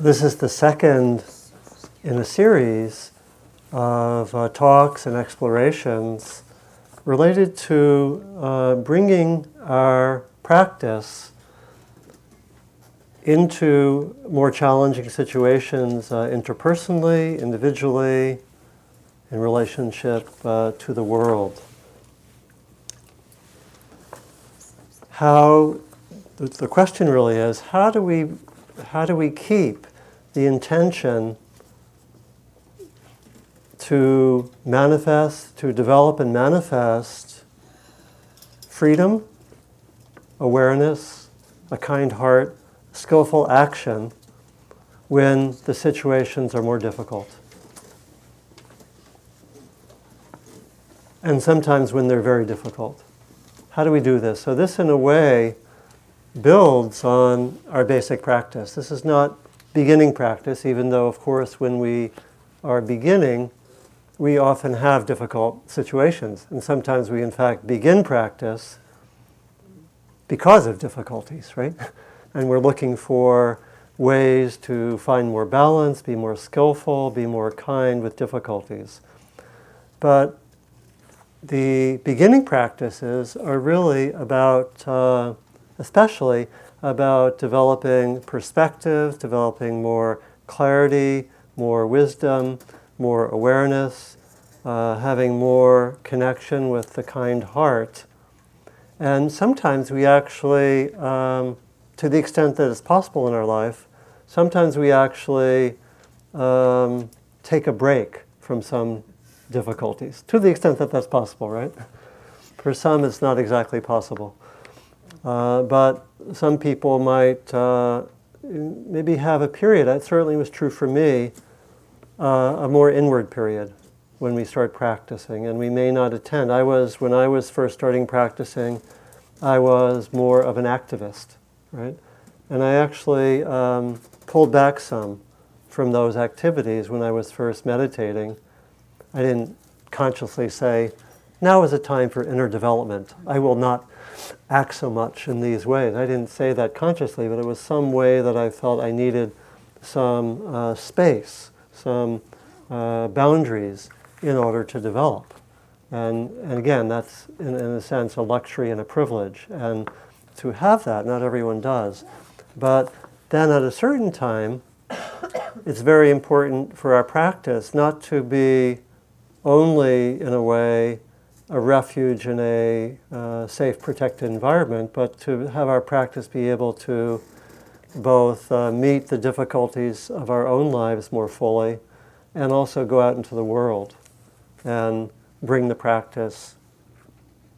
This is the second in a series of talks and explorations related to bringing our practice into more challenging situations interpersonally, individually, in relationship to the world. How the question really is, how do we keep the intention to manifest, to develop and manifest freedom, awareness, a kind heart, skillful action when the situations are more difficult? And sometimes when they're very difficult. How do we do this? So this, in a way, builds on our basic practice. This is not beginning practice, even though, of course, when we are beginning, we often have difficult situations. And sometimes we, in fact, begin practice because of difficulties, right? And we're looking for ways to find more balance, be more skillful, be more kind with difficulties. But the beginning practices are really about, especially about developing perspective, developing more clarity, more wisdom, more awareness, having more connection with the kind heart. And sometimes we actually, to the extent that it's possible in our life, sometimes we actually take a break from some difficulties, to the extent that that's possible, right? For some, it's not exactly possible. But some people might maybe have a period, that certainly was true for me, a more inward period when we start practicing, and we may not attend. When I was first starting practicing, I was more of an activist, right? And I actually pulled back some from those activities when I was first meditating. I didn't consciously say, now is a time for inner development. I will not act so much in these ways. I didn't say that consciously, but it was some way that I felt I needed some space, some boundaries in order to develop. And again, that's in a sense a luxury and a privilege. And to have that, not everyone does. But then at a certain time, it's very important for our practice not to be only, in a way, a refuge in a safe, protected environment, but to have our practice be able to both meet the difficulties of our own lives more fully and also go out into the world and bring the practice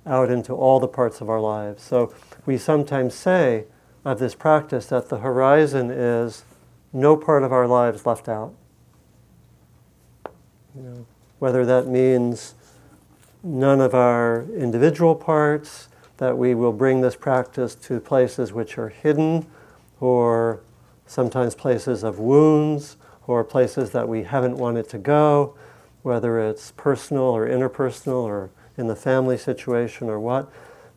out into all the parts of our lives. So we sometimes say of this practice that the horizon is no part of our lives left out. You know, whether that means none of our individual parts, that we will bring this practice to places which are hidden, or sometimes places of wounds, or places that we haven't wanted to go, whether it's personal or interpersonal or in the family situation or what.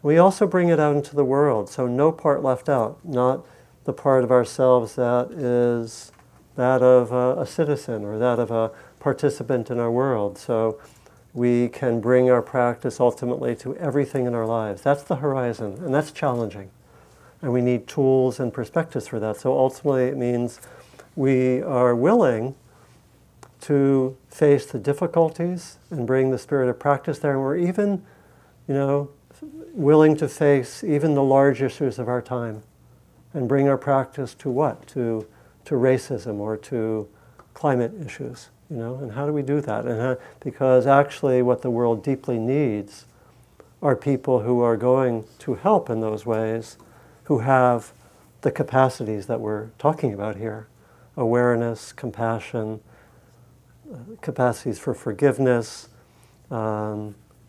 We also bring it out into the world, so no part left out, not the part of ourselves that is that of a citizen or that of a participant in our world. So we can bring our practice ultimately to everything in our lives. That's the horizon, and that's challenging. And we need tools and perspectives for that. So ultimately it means we are willing to face the difficulties and bring the spirit of practice there. And we're even, you know, willing to face even the large issues of our time and bring our practice to what? To racism or to climate issues, you know? And how do we do that? And how, because actually what the world deeply needs are people who are going to help in those ways, who have the capacities that we're talking about here. Awareness, compassion, capacities for forgiveness,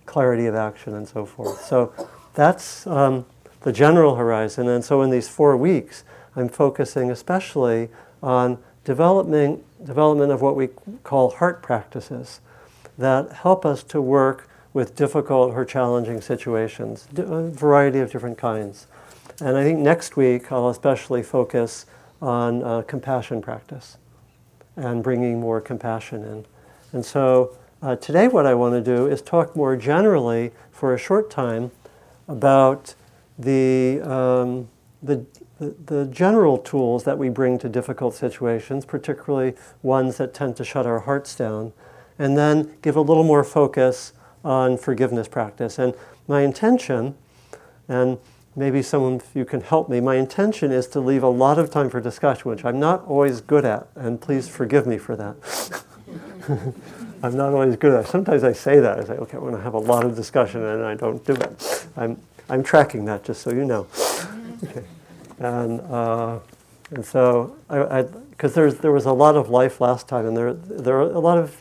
clarity of action, and so forth. So that's the general horizon. And so in these 4 weeks, I'm focusing especially on development of what we call heart practices that help us to work with difficult or challenging situations, a variety of different kinds. And I think next week I'll especially focus on compassion practice and bringing more compassion in. And so today what I want to do is talk more generally for a short time about the general tools that we bring to difficult situations, particularly ones that tend to shut our hearts down, and then give a little more focus on forgiveness practice. And my intention, and maybe someone you can help me, my intention is to leave a lot of time for discussion, which I'm not always good at, and please forgive me for that. I'm not always good at it. Sometimes I say that. I say, okay, I want to have a lot of discussion, and I don't do it. I'm tracking that, just so you know. Okay. And so, because there was a lot of life last time, and there are a lot of,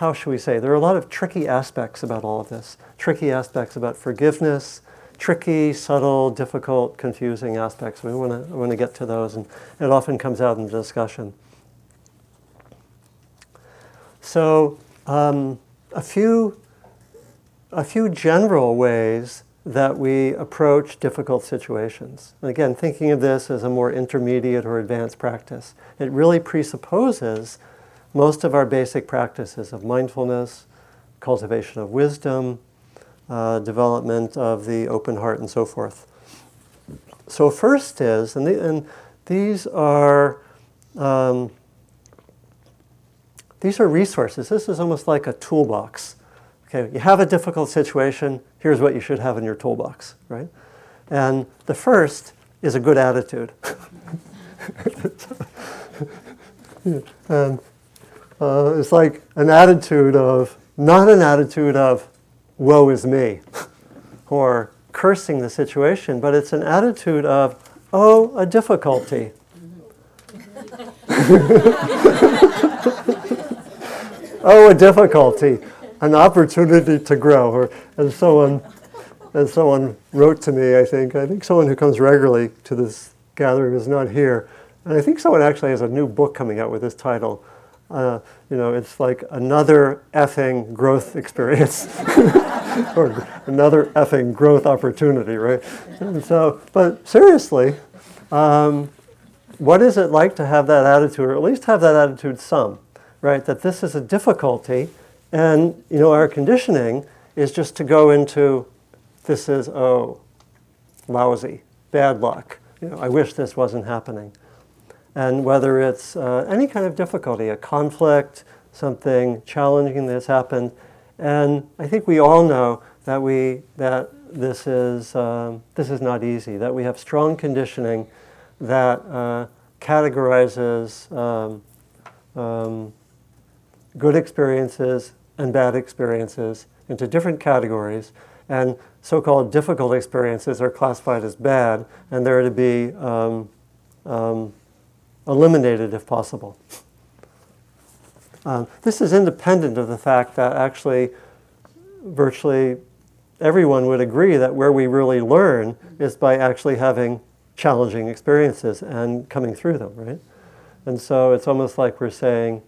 how should we say, there are a lot of tricky aspects about all of this. Tricky aspects about forgiveness, tricky, subtle, difficult, confusing aspects. We want to get to those, and it often comes out in the discussion. So, a few general ways that we approach difficult situations. And again, thinking of this as a more intermediate or advanced practice. It really presupposes most of our basic practices of mindfulness, cultivation of wisdom, development of the open heart, and so forth. So first is, and these are resources. This is almost like a toolbox. Okay, you have a difficult situation, here's what you should have in your toolbox, right? And the first is a good attitude. And it's like an attitude of, not an attitude of, woe is me, or cursing the situation, but it's an attitude of, oh, a difficulty. Oh, a difficulty. An opportunity to grow, or as someone wrote to me, I think someone who comes regularly to this gathering is not here, and I think someone actually has a new book coming out with this title. You know, it's like another effing growth experience, or another effing growth opportunity, right? And so, but seriously, what is it like to have that attitude, or at least have that attitude some, right? That this is a difficulty. And, you know, our conditioning is just to go into, this is, oh, lousy, bad luck. You know, I wish this wasn't happening. And whether it's any kind of difficulty, a conflict, something challenging that's happened, and I think we all know that this is not easy, that we have strong conditioning that categorizes good experiences and bad experiences into different categories, and so-called difficult experiences are classified as bad, and they're to be eliminated if possible. This is independent of the fact that actually virtually everyone would agree that where we really learn is by actually having challenging experiences and coming through them, right? And so it's almost like we're saying,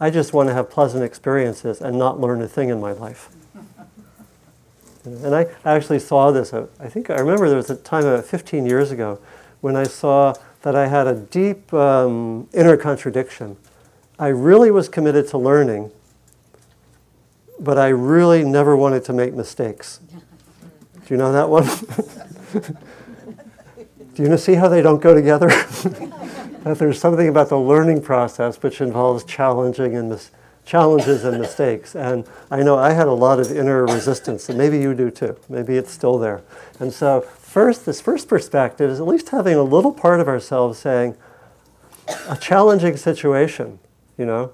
I just want to have pleasant experiences and not learn a thing in my life. And I actually saw this, I think I remember there was a time about 15 years ago when I saw that I had a deep inner contradiction. I really was committed to learning, but I really never wanted to make mistakes. Do you know that one? Do you see how they don't go together? That there's something about the learning process which involves challenges and mistakes. And I know I had a lot of inner resistance, and maybe you do too. Maybe it's still there. And so this first perspective is at least having a little part of ourselves saying, a challenging situation, you know,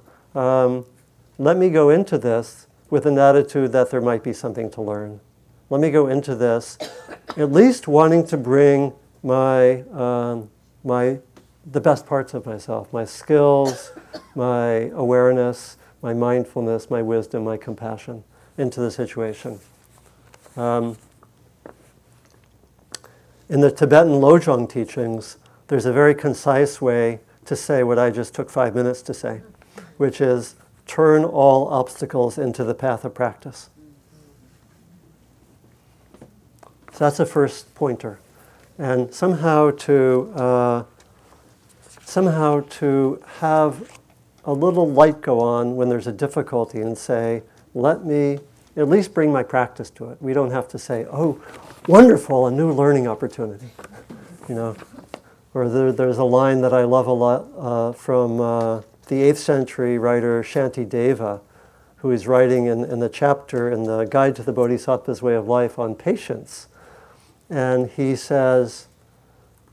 let me go into this with an attitude that there might be something to learn. Let me go into this at least wanting to bring my the best parts of myself, my skills, my awareness, my mindfulness, my wisdom, my compassion into the situation. In the Tibetan Lojong teachings, there's a very concise way to say what I just took 5 minutes to say, which is turn all obstacles into the path of practice. So that's the first pointer. And somehow to somehow to have a little light go on when there's a difficulty and say, let me at least bring my practice to it. We don't have to say, oh, wonderful, a new learning opportunity, you know. Or there's a line that I love a lot from the 8th century writer Shantideva, who is writing in the chapter in the Guide to the Bodhisattva's Way of Life on patience. And he says,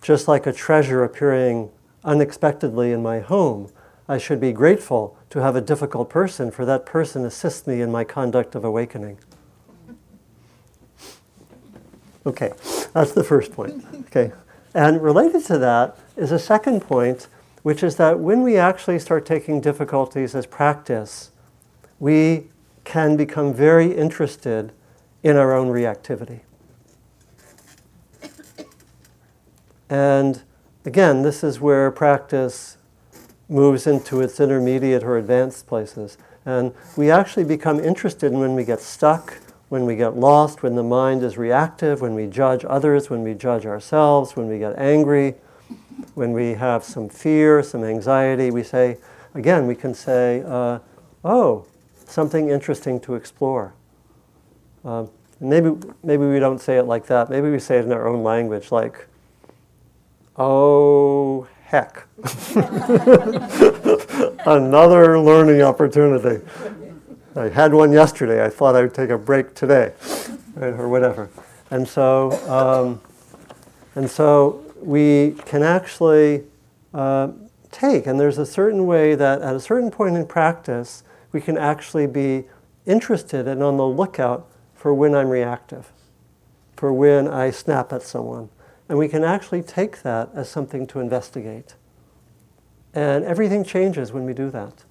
just like a treasure appearing unexpectedly in my home, I should be grateful to have a difficult person, for that person assists me in my conduct of awakening. Okay, that's the first point. Okay. And related to that is a second point, which is that when we actually start taking difficulties as practice, we can become very interested in our own reactivity. And again, this is where practice moves into its intermediate or advanced places. And we actually become interested in when we get stuck, when we get lost, when the mind is reactive, when we judge others, when we judge ourselves, when we get angry, when we have some fear, some anxiety. We say, again, we can say, oh, something interesting to explore. Maybe we don't say it like that. Maybe we say it in our own language, like, oh, heck. Another learning opportunity. I had one yesterday. I thought I would take a break today, right, or whatever. And so we can actually take, and there's a certain way that at a certain point in practice, we can actually be interested and on the lookout for when I'm reactive, for when I snap at someone. And we can actually take that as something to investigate. And everything changes when we do that.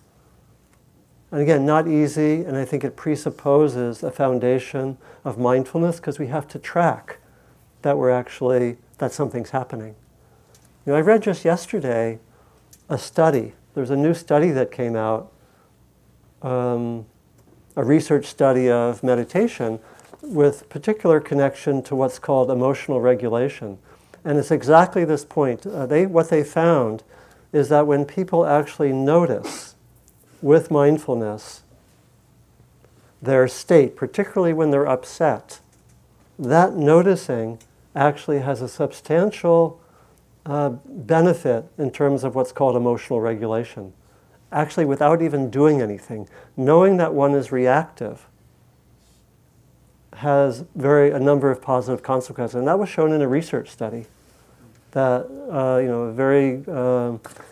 And again, not easy, and I think it presupposes a foundation of mindfulness, because we have to track that we're actually, that something's happening. You know, I read just yesterday a study. There's a new study that came out, a research study of meditation with particular connection to what's called emotional regulation. And it's exactly this point. What they found is that when people actually notice with mindfulness their state, particularly when they're upset, that noticing actually has a substantial benefit in terms of what's called emotional regulation. Actually, without even doing anything, knowing that one is reactive has a number of positive consequences. And that was shown in a research study, that a very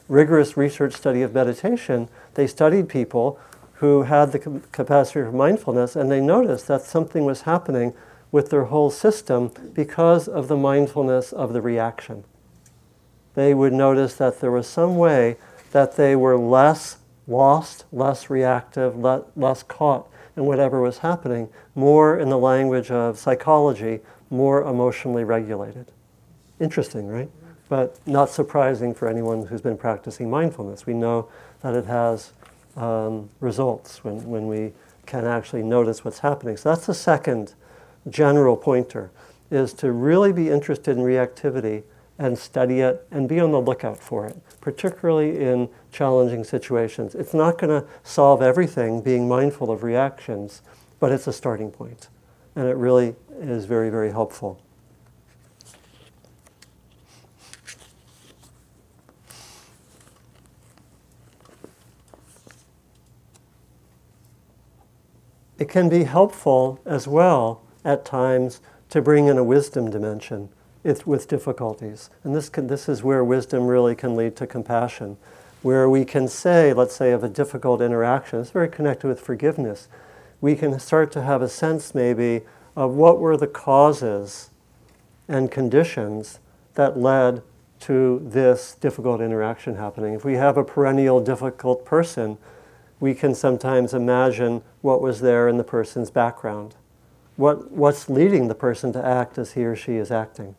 rigorous research study of meditation. They studied people who had the capacity for mindfulness, and they noticed that something was happening with their whole system because of the mindfulness of the reaction. They would notice that there was some way that they were less lost, less reactive, less caught in whatever was happening, more in the language of psychology, more emotionally regulated. Interesting, right? But not surprising for anyone who's been practicing mindfulness. We know that it has results when we can actually notice what's happening. So that's the second general pointer, is to really be interested in reactivity and study it and be on the lookout for it, particularly in challenging situations. It's not going to solve everything, being mindful of reactions, but it's a starting point. And it really is very, very helpful. It can be helpful as well at times to bring in a wisdom dimension with difficulties. And this is where wisdom really can lead to compassion, where we can say, let's say, of a difficult interaction, it's very connected with forgiveness. We can start to have a sense maybe of what were the causes and conditions that led to this difficult interaction happening. If we have a perennial difficult person, we can sometimes imagine what was there in the person's background. What's leading the person to act as he or she is acting.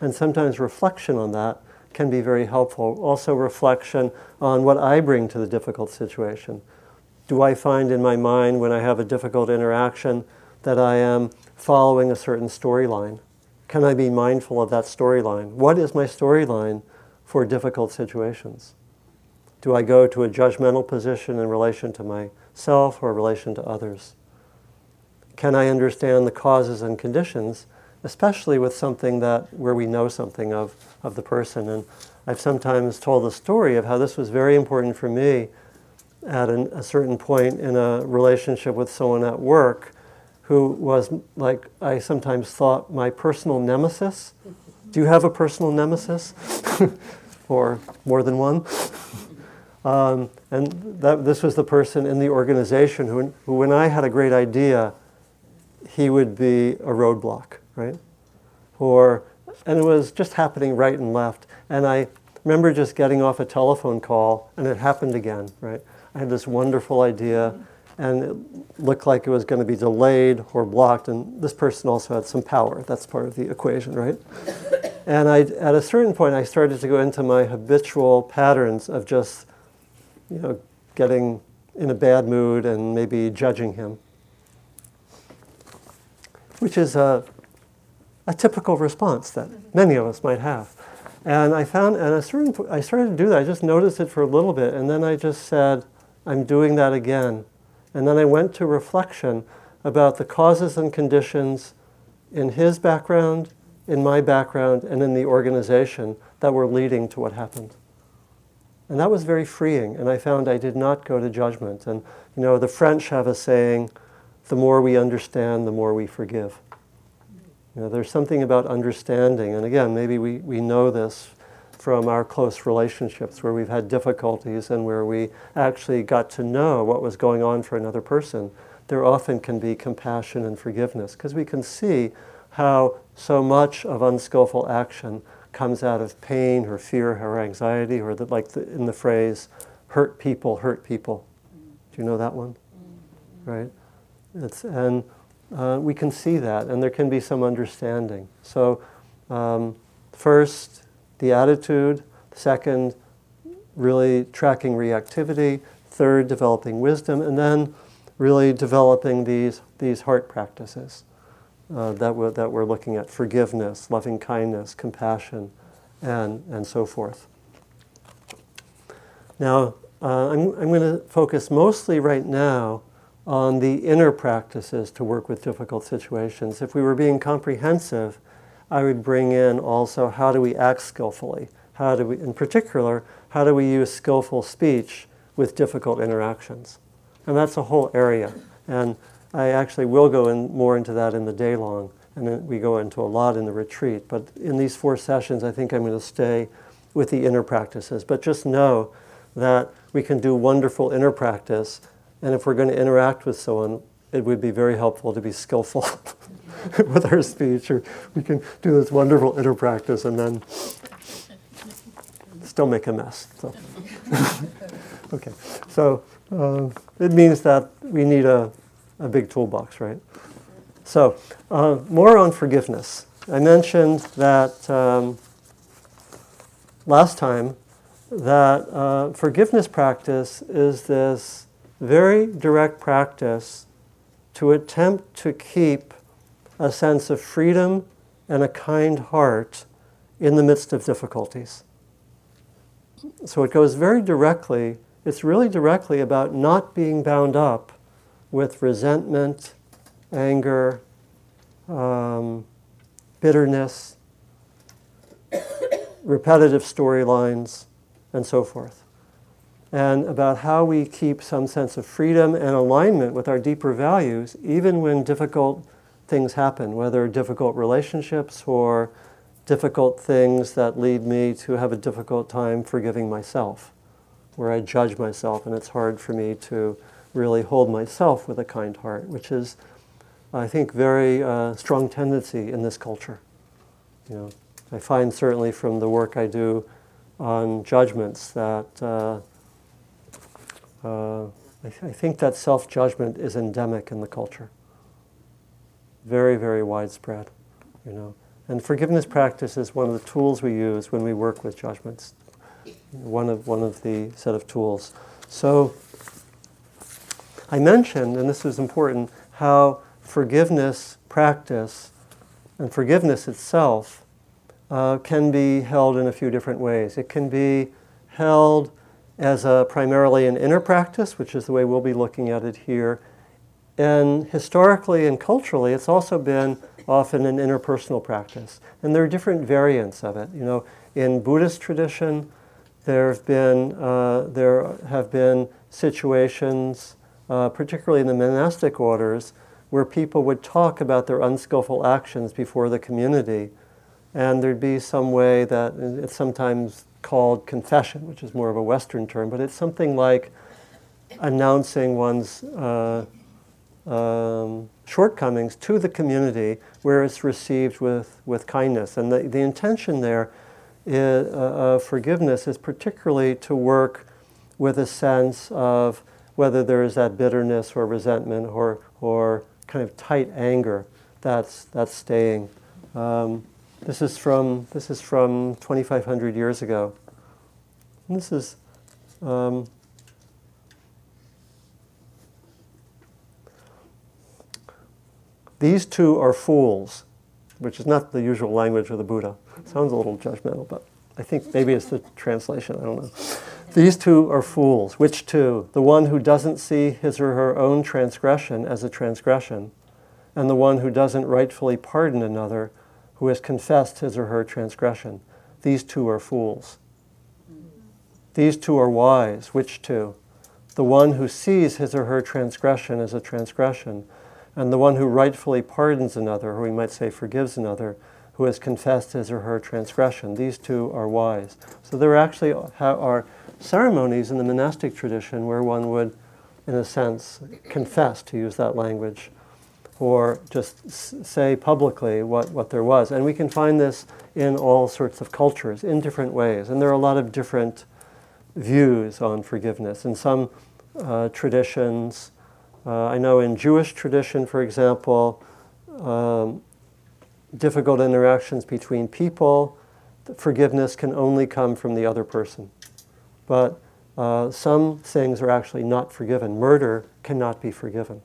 And sometimes reflection on that can be very helpful. Also reflection on what I bring to the difficult situation. Do I find in my mind when I have a difficult interaction that I am following a certain storyline? Can I be mindful of that storyline? What is my storyline for difficult situations? Do I go to a judgmental position in relation to myself or relation to others? Can I understand the causes and conditions, especially with something that, where we know something of the person? And I've sometimes told the story of how this was very important for me at a certain point in a relationship with someone at work who was, like I sometimes thought, my personal nemesis. Do you have a personal nemesis? Or more than one? And this was the person in the organization who, when I had a great idea, he would be a roadblock, right? And it was just happening right and left. And I remember just getting off a telephone call, and it happened again, right? I had this wonderful idea, and it looked like it was going to be delayed or blocked, and this person also had some power. That's part of the equation, right? And at a certain point, I started to go into my habitual patterns of just, you know, getting in a bad mood and maybe judging him, which is a typical response that many of us might have. And I found at a certain point, I started to do that. I just noticed it for a little bit, and then I just said, I'm doing that again. And then I went to reflection about the causes and conditions in his background, in my background, and in the organization that were leading to what happened. And that was very freeing, and I found I did not go to judgment. And you know, the French have a saying, the more we understand, the more we forgive. You know, there's something about understanding, and again, maybe we know this from our close relationships where we've had difficulties and where we actually got to know what was going on for another person. There often can be compassion and forgiveness because we can see how so much of unskillful action comes out of pain or fear or anxiety or in the phrase, hurt people hurt people. Do you know that one? Right? We can see that, and there can be some understanding. So first, the attitude. Second, really tracking reactivity. Third, developing wisdom. And then really developing these heart practices that we're looking at. Forgiveness, loving kindness, compassion, and so forth. Now, I'm going to focus mostly right now on the inner practices to work with difficult situations. If we were being comprehensive, I would bring in also, how do we act skillfully? How do we, in particular, how do we use skillful speech with difficult interactions? And that's a whole area. And I actually will go in more into that in the day long, and then we go into a lot in the retreat. But in these 4 sessions, I think I'm going to stay with the inner practices. But just know that we can do wonderful inner practice, and if we're going to interact with someone, it would be very helpful to be skillful with our speech, or we can do this wonderful inner practice and then still make a mess. So. Okay, so it means that we need a big toolbox, right? So more on forgiveness. I mentioned that last time that forgiveness practice is this very direct practice to attempt to keep a sense of freedom and a kind heart in the midst of difficulties. So it goes very directly, it's really directly about not being bound up with resentment, anger, bitterness, repetitive storylines, and so forth. And about how we keep some sense of freedom and alignment with our deeper values, even when difficult things happen, whether difficult relationships or difficult things that lead me to have a difficult time forgiving myself, where I judge myself, and it's hard for me to really hold myself with a kind heart, which is, I think, very strong tendency in this culture. You know, I find certainly from the work I do on judgments that I think that self-judgment is endemic in the culture. Very, very widespread, you know. And forgiveness practice is one of the tools we use when we work with judgments. One of the set of tools. So I mentioned, and this was important, how forgiveness practice and forgiveness itself can be held in a few different ways. It can be held as primarily an inner practice, which is the way we'll be looking at it here. And historically and culturally, it's also been often an interpersonal practice. And there are different variants of it. You know, in Buddhist tradition, there have been situations, particularly in the monastic orders, where people would talk about their unskillful actions before the community. And there'd be some way that it's sometimes called confession, which is more of a Western term, but it's something like announcing one's shortcomings to the community, where it's received with kindness. And the intention there is, of forgiveness is particularly to work with a sense of whether there is that bitterness or resentment or kind of tight anger that's staying. This is from 2,500 years ago. And this is these two are fools, which is not the usual language of the Buddha. It sounds a little judgmental, but I think maybe it's the translation. I don't know. These two are fools. Which two? The one who doesn't see his or her own transgression as a transgression, and the one who doesn't rightfully pardon another who has confessed his or her transgression. These two are fools. These two are wise. Which two? The one who sees his or her transgression as a transgression, and the one who rightfully pardons another, or we might say forgives another, who has confessed his or her transgression. These two are wise. So there actually are ceremonies in the monastic tradition where one would, in a sense, confess, to use that language, or just say publicly what there was. And we can find this in all sorts of cultures, in different ways. And there are a lot of different views on forgiveness. In some traditions, I know in Jewish tradition, for example, difficult interactions between people, forgiveness can only come from the other person. But some things are actually not forgiven. Murder cannot be forgiven.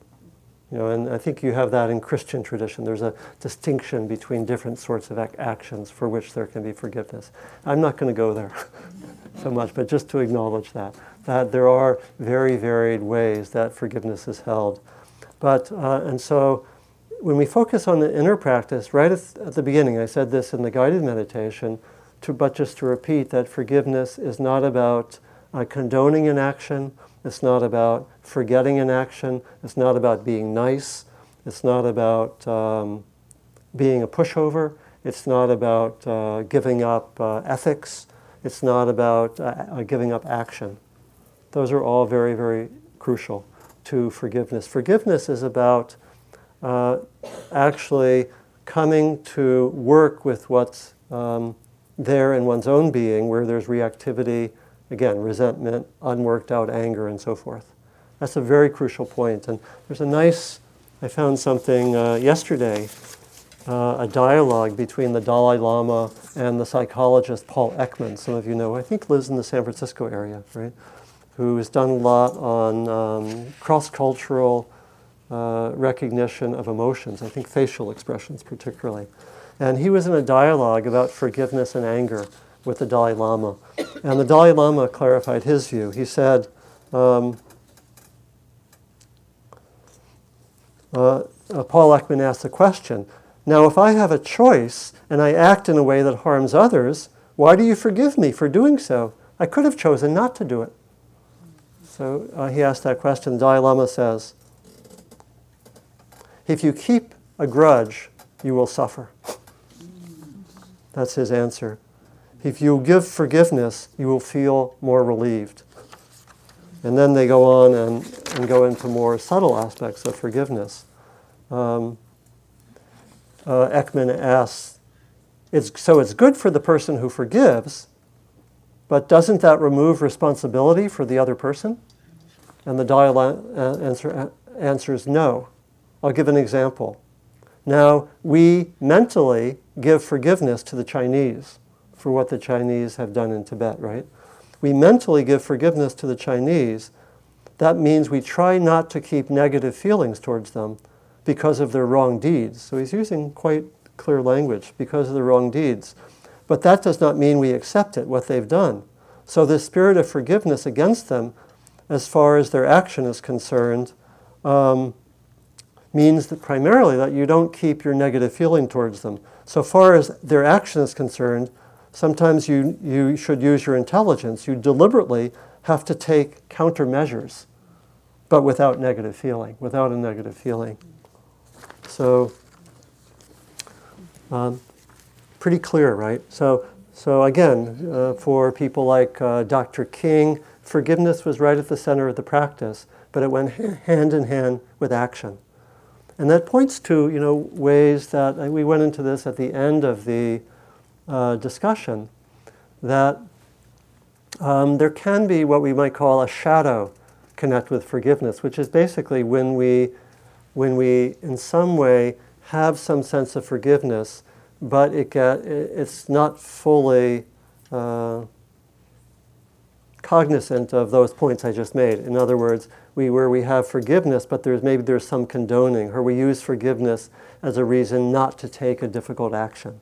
You know, and I think you have that in Christian tradition. There's a distinction between different sorts of actions for which there can be forgiveness. I'm not going to go there so much, but just to acknowledge that there are very varied ways that forgiveness is held. But, and so when we focus on the inner practice, right at the beginning, I said this in the guided meditation, but just to repeat that forgiveness is not about condoning an action. It's not about forgetting an action. It's not about being nice. It's not about being a pushover. It's not about giving up ethics. It's not about giving up action. Those are all very, very crucial to forgiveness. Forgiveness is about actually coming to work with what's there in one's own being, where there's reactivity, again, resentment, unworked out anger, and so forth. That's a very crucial point. And there's a nice, I found something yesterday, a dialogue between the Dalai Lama and the psychologist Paul Ekman, some of you know, I think lives in the San Francisco area, right? Who has done a lot on cross-cultural recognition of emotions, I think facial expressions particularly. And he was in a dialogue about forgiveness and anger with the Dalai Lama. And the Dalai Lama clarified his view. He said, Paul Ekman asked the question, now if I have a choice and I act in a way that harms others, why do you forgive me for doing so? I could have chosen not to do it. So he asked that question. The Dalai Lama says, if you keep a grudge, you will suffer. That's his answer. If you give forgiveness, you will feel more relieved. And then they go on and go into more subtle aspects of forgiveness. Ekman asks, so it's good for the person who forgives, but doesn't that remove responsibility for the other person? And the Dalai answers no. I'll give an example. Now, we mentally give forgiveness to the Chinese for what the Chinese have done in Tibet, right? We mentally give forgiveness to the Chinese. That means we try not to keep negative feelings towards them because of their wrong deeds. So he's using quite clear language, because of the wrong deeds. But that does not mean we accept it, what they've done. So this spirit of forgiveness against them, as far as their action is concerned, means that primarily that you don't keep your negative feeling towards them. So far as their action is concerned, sometimes you should use your intelligence. You deliberately have to take countermeasures, but without negative feeling, without a negative feeling. So, pretty clear, right? So again, for people like Dr. King, forgiveness was right at the center of the practice, but it went hand in hand with action. And that points to, you know, ways that, and we went into this at the end of the discussion, that there can be what we might call a shadow connect with forgiveness, which is basically when we in some way have some sense of forgiveness, but it's not fully cognizant of those points I just made. In other words, where we have forgiveness, but maybe there's some condoning, or we use forgiveness as a reason not to take a difficult action,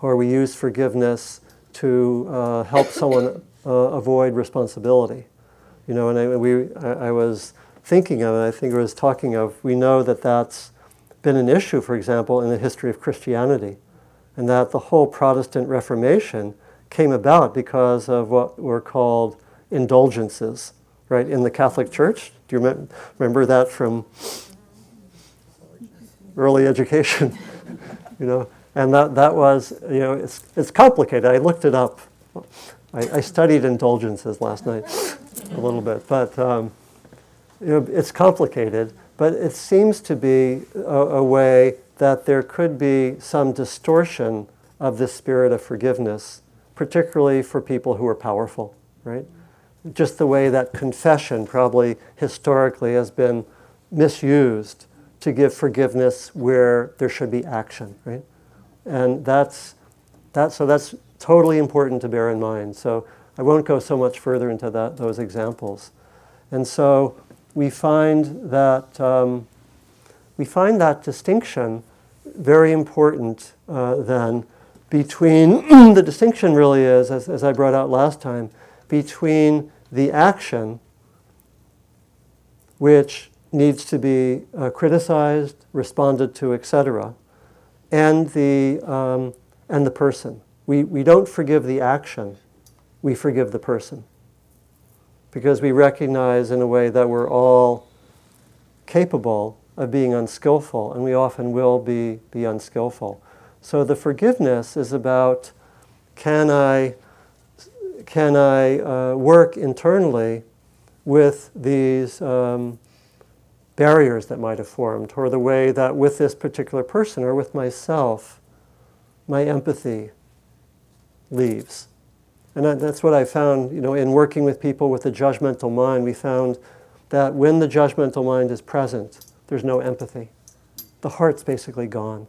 or we use forgiveness to help someone avoid responsibility. You know, and I was thinking of, I think I was talking of, we know that that's been an issue, for example, in the history of Christianity, and that the whole Protestant Reformation came about because of what were called indulgences, right, in the Catholic Church. Do you remember that from early education? You know, and that was, you know, it's complicated. I looked it up. I studied indulgences last night a little bit, but you know, it's complicated. But it seems to be a way that there could be some distortion of the spirit of forgiveness, particularly for people who are powerful, right? Just the way that confession probably historically has been misused to give forgiveness where there should be action, right? And that's totally important to bear in mind. So I won't go so much further into those examples. And so we find that distinction very important then, between the distinction really is, as I brought out last time, between the action, which needs to be criticized, responded to, etc., and the person. We don't forgive the action, we forgive the person. Because we recognize in a way that we're all capable of being unskillful, and we often will be unskillful. So the forgiveness is about, can I work internally with these barriers that might have formed, or the way that with this particular person or with myself, my empathy leaves. And that's what I found, you know, in working with people with a judgmental mind. We found that when the judgmental mind is present, there's no empathy. The heart's basically gone.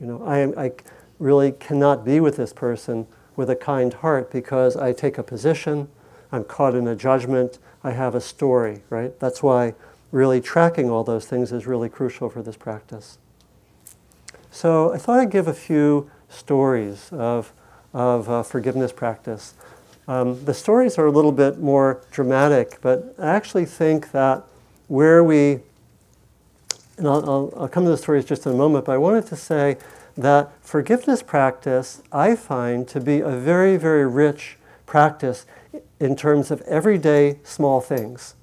You know, I really cannot be with this person with a kind heart because I take a position, I'm caught in a judgment, I have a story, right? That's why really tracking all those things is really crucial for this practice. So I thought I'd give a few stories of forgiveness practice. The stories are a little bit more dramatic, but I actually think that where we, and I'll come to the stories just in a moment, but I wanted to say that forgiveness practice I find to be a very, very rich practice in terms of everyday small things.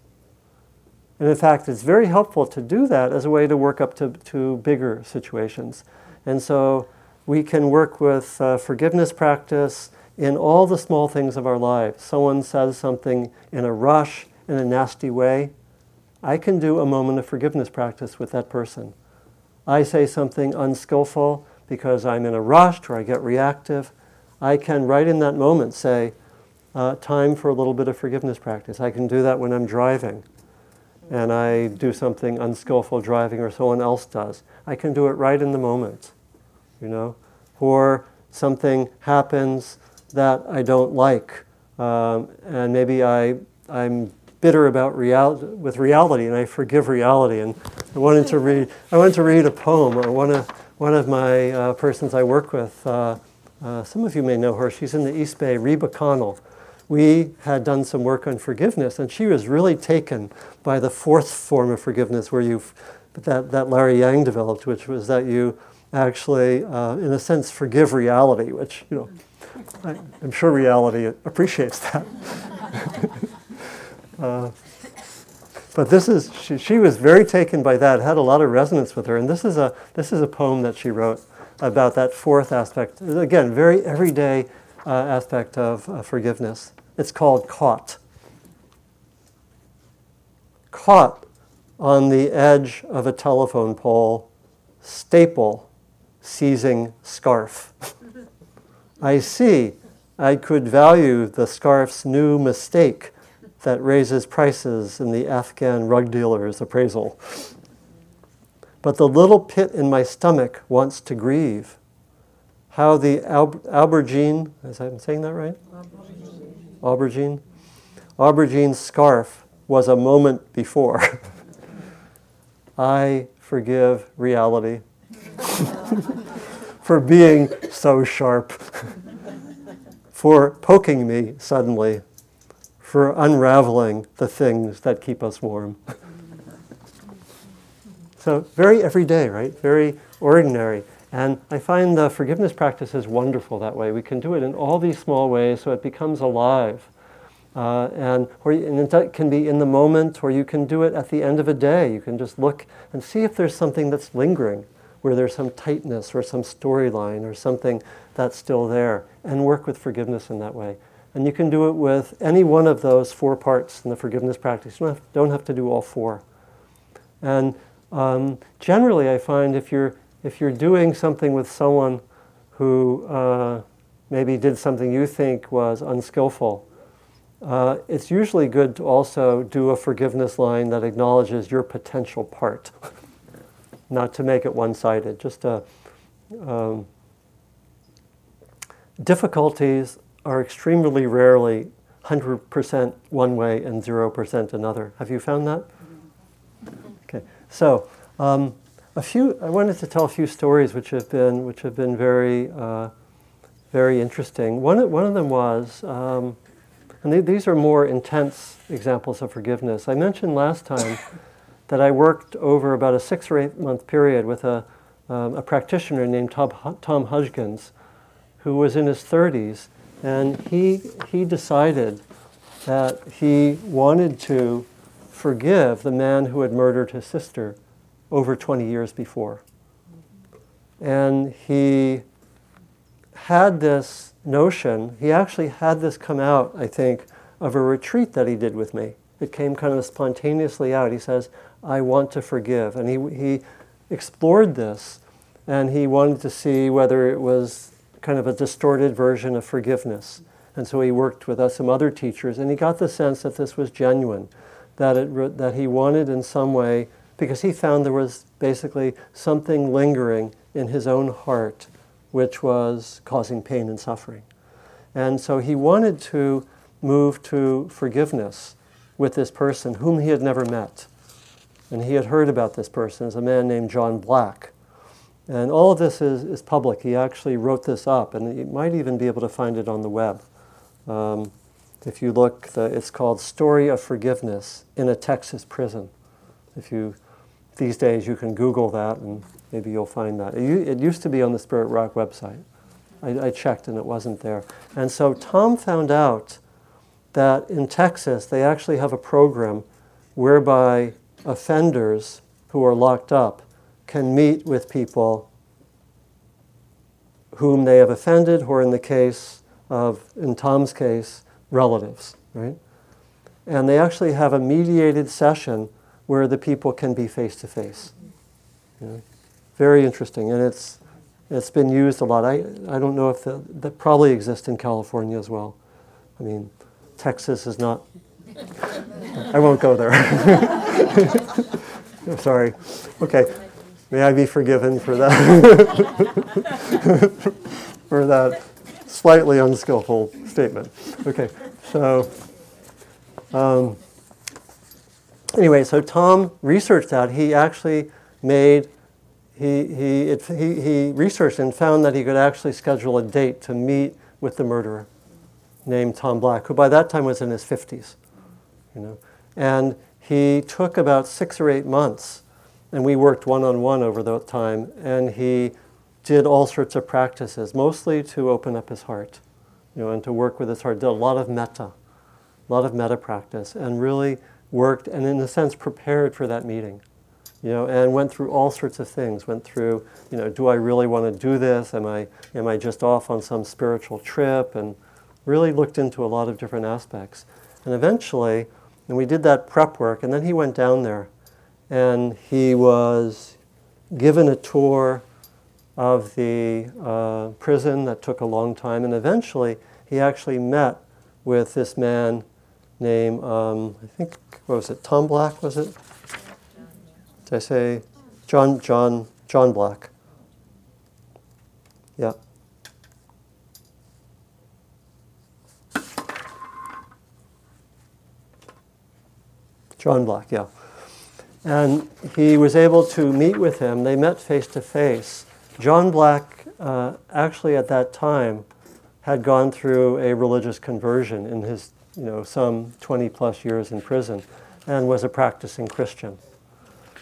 And in fact, it's very helpful to do that as a way to work up to bigger situations. And so we can work with forgiveness practice in all the small things of our lives. Someone says something in a rush, in a nasty way. I can do a moment of forgiveness practice with that person. I say something unskillful because I'm in a rush or I get reactive. I can, right in that moment, say, time for a little bit of forgiveness practice. I can do that when I'm driving and I do something unskillful driving or someone else does. I can do it right in the moment. You know, or something happens that I don't like, and maybe I'm bitter about reality, and I forgive reality. And I wanted to read a poem, or one of my persons I work with Some of you may know her. She's in the East Bay, Reba Connell. We had done some work on forgiveness, and she was really taken by the fourth form of forgiveness where that Larry Yang developed, which was that you actually, in a sense, forgive reality, which, you know, I'm sure reality appreciates that. But this is, she was very taken by that, had a lot of resonance with her. And this is a poem that she wrote about that fourth aspect. Again, very everyday aspect of forgiveness. It's called Caught. Caught on the edge of a telephone pole, staple seizing scarf. I see I could value the scarf's new mistake that raises prices in the Afghan rug dealer's appraisal. But the little pit in my stomach wants to grieve. How the aubergine, is I saying that right? Aubergine. Aubergine scarf was a moment before. I forgive reality for being so sharp, for poking me suddenly, for unraveling the things that keep us warm. So very everyday, right? Very ordinary. And I find the forgiveness practice is wonderful that way. We can do it in all these small ways so it becomes alive. And that can be in the moment, or you can do it at the end of a day. You can just look and see if there's something that's lingering, where there's some tightness or some storyline or something that's still there, and work with forgiveness in that way. And you can do it with any one of those four parts in the forgiveness practice. You don't have to do all four. And generally, I find if you're doing something with someone who maybe did something you think was unskillful, it's usually good to also do a forgiveness line that acknowledges your potential part, not to make it one-sided. Just difficulties are extremely rarely 100% one way and 0% another. Have you found that? Okay. So I wanted to tell a few stories which have been very very interesting. One of them was, and these are more intense examples of forgiveness. I mentioned last time that I worked over about a 6 or 8 month period with a practitioner named Tom Hudgens, who was in his 30s. And he decided that he wanted to forgive the man who had murdered his sister over 20 years before. And he had this notion, he actually had this come out, I think, of a retreat that he did with me. It came kind of spontaneously out. He says, I want to forgive. And he explored this, and he wanted to see whether it was kind of a distorted version of forgiveness. And so he worked with us, some other teachers, and he got the sense that this was genuine, that he wanted in some way, because he found there was basically something lingering in his own heart which was causing pain and suffering. And so he wanted to move to forgiveness with this person whom he had never met. And he had heard about this person as a man named John Black. And all of this is public. He actually wrote this up, and you might even be able to find it on the web. If you look, it's called Story of Forgiveness in a Texas Prison. These days you can Google that, and maybe you'll find that. It used to be on the Spirit Rock website. I checked, and it wasn't there. And so Tom found out that in Texas they actually have a program whereby offenders who are locked up can meet with people whom they have offended, or in Tom's case, relatives, right? And they actually have a mediated session where the people can be face to face. Very interesting, and it's been used a lot. I don't know if that probably exists in California as well. I mean, Texas is not. I won't go there. I'm sorry. Okay. May I be forgiven for that, for that slightly unskillful statement. Okay, so anyway, so Tom researched that. He actually made he researched and found that he could actually schedule a date to meet with the murderer named Tom Black, who by that time was in his 50s, you know. And he took about 6 or 8 months, and we worked one-on-one over that time, and he did all sorts of practices, mostly to open up his heart, you know, and to work with his heart. Did a lot of metta practice, and really worked and in a sense prepared for that meeting, you know, and went through all sorts of things, went through, you know, do I really want to do this? Am I just off on some spiritual trip? And really looked into a lot of different aspects. And eventually, and we did that prep work, and then he went down there and he was given a tour of the prison that took a long time, and eventually he actually met with this man named, I think, what was it, Tom Black, was it? Did I say John Black? Yeah. John Black, yeah. And he was able to meet with him. They met face to face. John Black actually at that time had gone through a religious conversion in his, you know, some 20 plus years in prison, and was a practicing Christian.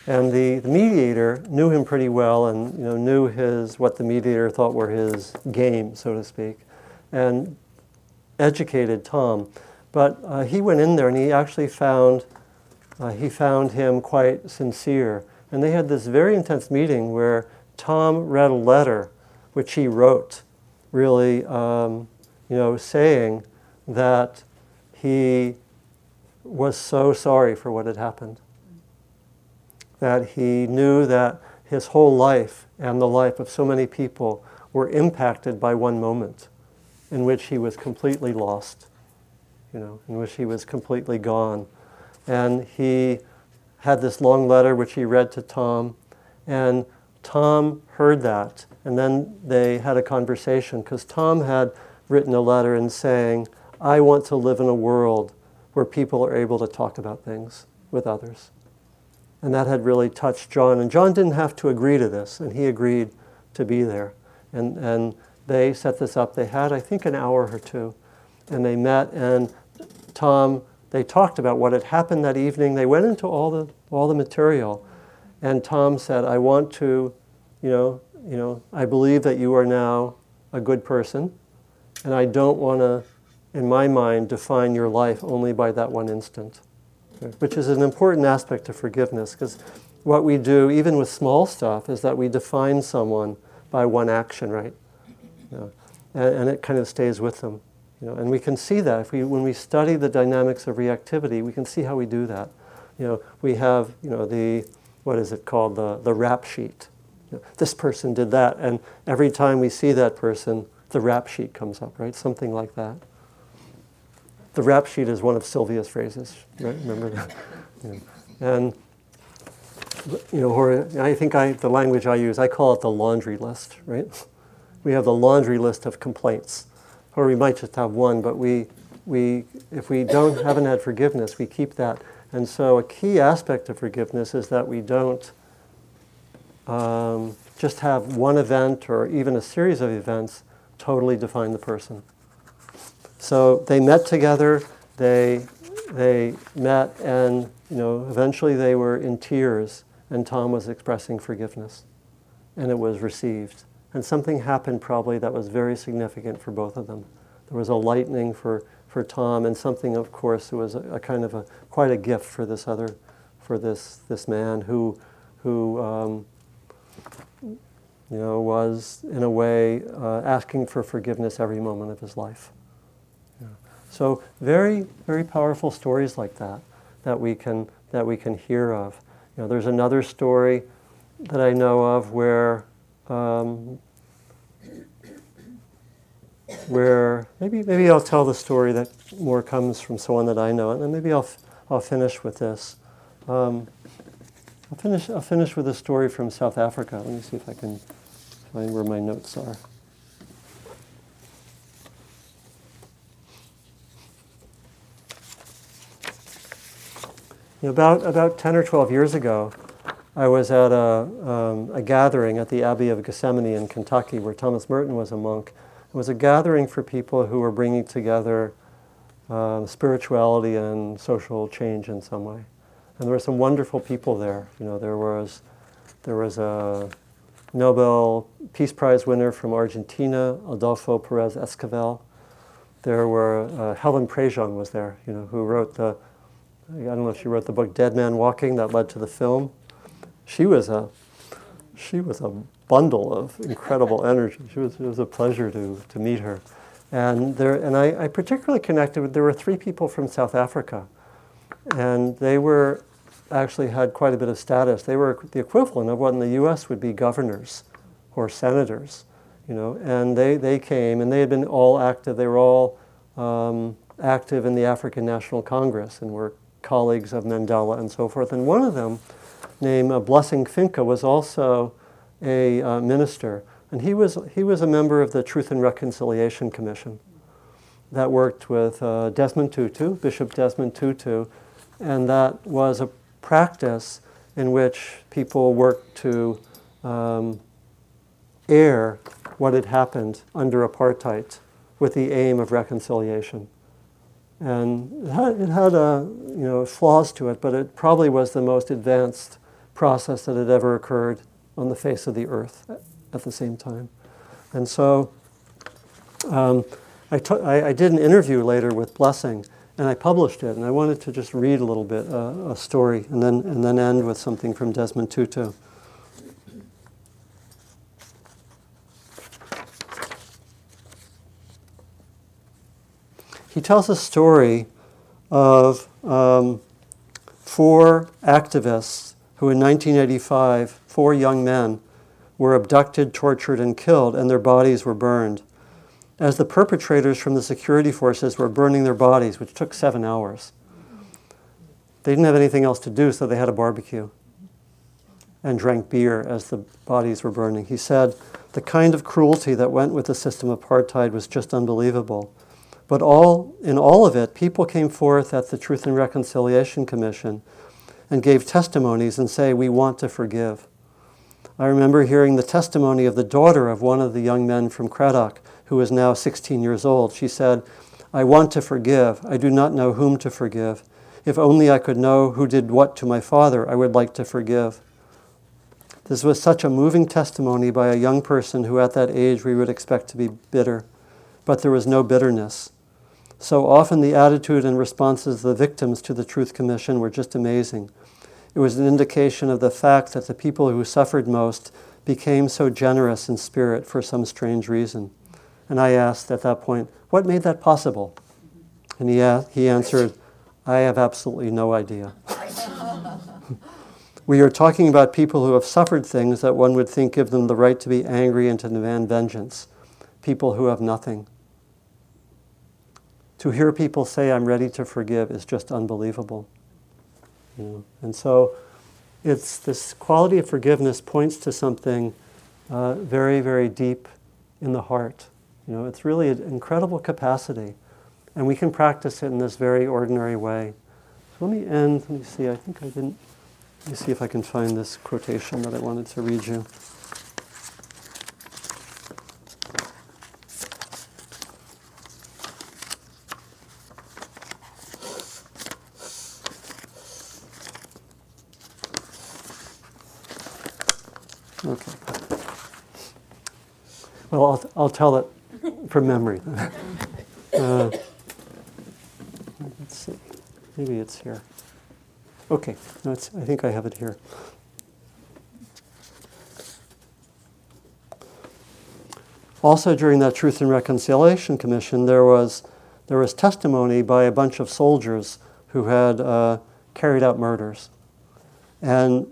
And the mediator knew him pretty well, and, you know, knew his, what the mediator thought were his game, so to speak, and educated Tom. But he went in there and he actually found, he found him quite sincere. And they had this very intense meeting where Tom read a letter which he wrote, really, you know, saying that he was so sorry for what had happened, that he knew that his whole life and the life of so many people were impacted by one moment in which he was completely lost, you know, in which he was completely gone. And he had this long letter which he read to Tom, and Tom heard that, and then they had a conversation, because Tom had written a letter and saying, I want to live in a world where people are able to talk about things with others. And that had really touched John, and John didn't have to agree to this, and he agreed to be there. And they set this up. They had, I think, an hour or two, and they met, and Tom, they talked about what had happened that evening. They went into all the material, and Tom said, I want to, you know, I believe that you are now a good person, and I don't want to, in my mind, define your life only by that one instant, okay, which is an important aspect of forgiveness, because what we do, even with small stuff, is that we define someone by one action, right? You know, and it kind of stays with them. You know, and we can see that if we, when we study the dynamics of reactivity, we can see how we do that. You know, we have, you know, the, what is it called, the rap sheet. You know, this person did that, and every time we see that person, the rap sheet comes up, right? Something like that. The rap sheet is one of Sylvia's phrases, right? Remember that? Yeah. And, you know, or I think the language I use, I call it the laundry list, right? We have the laundry list of complaints. Or we might just have one, but we if we don't, haven't had forgiveness, we keep that. And so a key aspect of forgiveness is that we don't just have one event or even a series of events totally define the person. So they met together, they met, and, you know, eventually they were in tears, and Tom was expressing forgiveness, and it was received. And something happened probably that was very significant for both of them. There was a lightening for Tom, and something, of course, it was a kind of a, quite a gift for this other, for this man who you know, was in a way asking for forgiveness every moment of his life. Yeah. So very, very powerful stories like that that we can hear of. You know, there's another story that I know of where maybe I'll tell the story that more comes from someone that I know, and then maybe I'll finish with this. I'll finish with a story from South Africa. Let me see if I can find where my notes are. You know, about 10 or 12 years ago, I was at a gathering at the Abbey of Gethsemane in Kentucky where Thomas Merton was a monk. It was a gathering for people who were bringing together spirituality and social change in some way. And there were some wonderful people there. You know, there was a Nobel Peace Prize winner from Argentina, Adolfo Perez Esquivel. There were Helen Prejean was there, you know, who wrote the, I don't know if she wrote the book Dead Man Walking that led to the film. She was a bundle of incredible energy. It was a pleasure to meet her. And I particularly connected with, there were three people from South Africa, and they were actually had quite a bit of status. They were the equivalent of what in the U.S. would be governors or senators, you know, and they came, and they had been all active. They were all active in the African National Congress and were colleagues of Mandela and so forth. And one of them, named Blessing Finca, was also a minister, and he was a member of the Truth and Reconciliation Commission that worked with Desmond Tutu, Bishop Desmond Tutu, and that was a practice in which people worked to air what had happened under apartheid with the aim of reconciliation. And it had you know, flaws to it, but it probably was the most advanced process that had ever occurred on the face of the earth at the same time. And so I did an interview later with Blessing, and I published it, and I wanted to just read a little bit, a story, and then end with something from Desmond Tutu. He tells a story of four activists who in 1985, four young men, were abducted, tortured, and killed, and their bodies were burned. As the perpetrators from the security forces were burning their bodies, which took 7 hours, they didn't have anything else to do, so they had a barbecue and drank beer as the bodies were burning. He said, the kind of cruelty that went with the system of apartheid was just unbelievable. But in all of it, people came forth at the Truth and Reconciliation Commission and gave testimonies and say, we want to forgive. I remember hearing the testimony of the daughter of one of the young men from Craddock, who is now 16 years old. She said, I want to forgive. I do not know whom to forgive. If only I could know who did what to my father, I would like to forgive. This was such a moving testimony by a young person who at that age we would expect to be bitter. But there was no bitterness. So often the attitude and responses of the victims to the Truth Commission were just amazing. It was an indication of the fact that the people who suffered most became so generous in spirit for some strange reason. And I asked at that point, what made that possible? And he answered, I have absolutely no idea. We are talking about people who have suffered things that one would think give them the right to be angry and to demand vengeance. People who have nothing. To hear people say, I'm ready to forgive, is just unbelievable. You know? And so it's this quality of forgiveness points to something very, very deep in the heart. You know, it's really an incredible capacity, and we can practice it in this very ordinary way. So let me end, let me see, I think I didn't, let me see if I can find this quotation that I wanted to read you. Okay. Well, I'll tell it from memory. Let's see. Maybe it's here. Okay. No, I think I have it here. Also, during that Truth and Reconciliation Commission, there was testimony by a bunch of soldiers who had carried out murders, and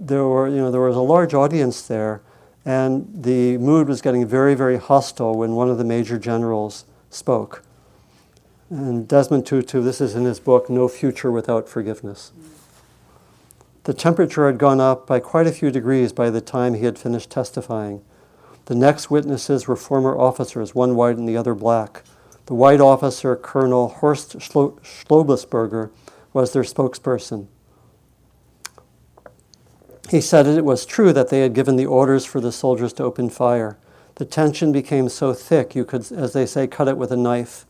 there was a large audience there, and the mood was getting very, very hostile when one of the major generals spoke. And Desmond Tutu, this is in his book, No Future Without Forgiveness. The temperature had gone up by quite a few degrees by the time he had finished testifying. The next witnesses were former officers, one white and the other black. The white officer, Colonel Horst Schlobesberger, was their spokesperson. He said it was true that they had given the orders for the soldiers to open fire. The tension became so thick you could, as they say, cut it with a knife.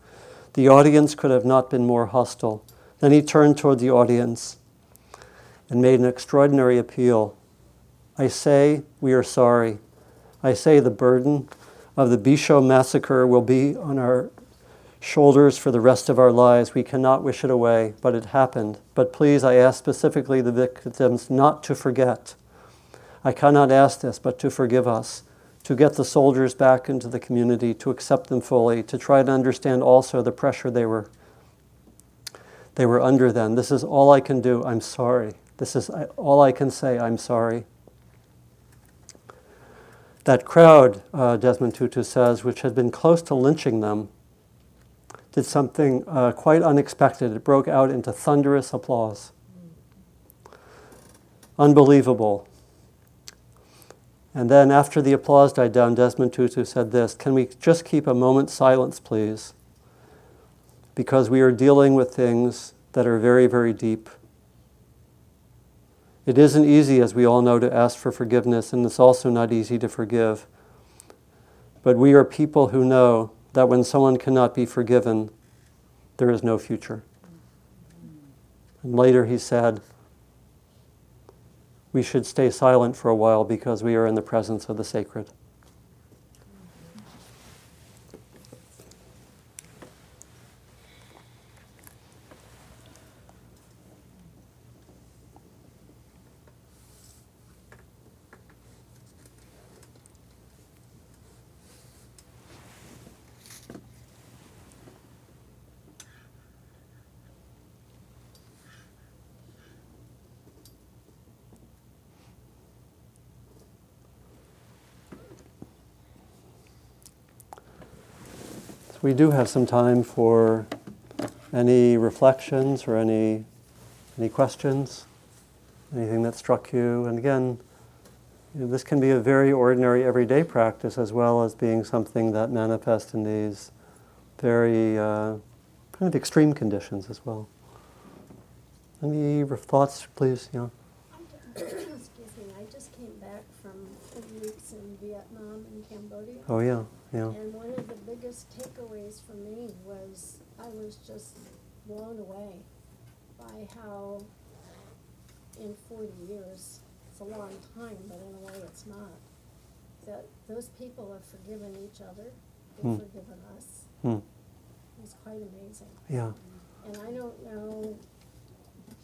The audience could have not been more hostile. Then he turned toward the audience and made an extraordinary appeal. I say, we are sorry. I say the burden of the Bisho massacre will be on our shoulders for the rest of our lives. We cannot wish it away, but it happened. But please, I ask specifically the victims not to forget. I cannot ask this, but to forgive us, to get the soldiers back into the community, to accept them fully, to try to understand also the pressure they were under then. This is all I can do. I'm sorry. This is all I can say. I'm sorry. That crowd, Desmond Tutu says, which had been close to lynching them, did something quite unexpected. It broke out into thunderous applause. Unbelievable. And then after the applause died down, Desmond Tutu said this, can we just keep a moment's silence, please? Because we are dealing with things that are very, very deep. It isn't easy, as we all know, to ask for forgiveness, and it's also not easy to forgive. But we are people who know that when someone cannot be forgiven, there is no future. And later he said, we should stay silent for a while because we are in the presence of the sacred. We do have some time for any reflections or any questions, anything that struck you. And again, this can be a very ordinary everyday practice as well as being something that manifests in these very kind of extreme conditions as well. Any thoughts, please? Yeah. Excuse me, I just came back from 2 weeks in Vietnam and Cambodia. Oh, yeah. Yeah. And one of the biggest takeaways for me was I was just blown away by how in 40 years, it's a long time, but in a way it's not, that those people have forgiven each other, they've forgiven us. It was quite amazing. Yeah. And I don't know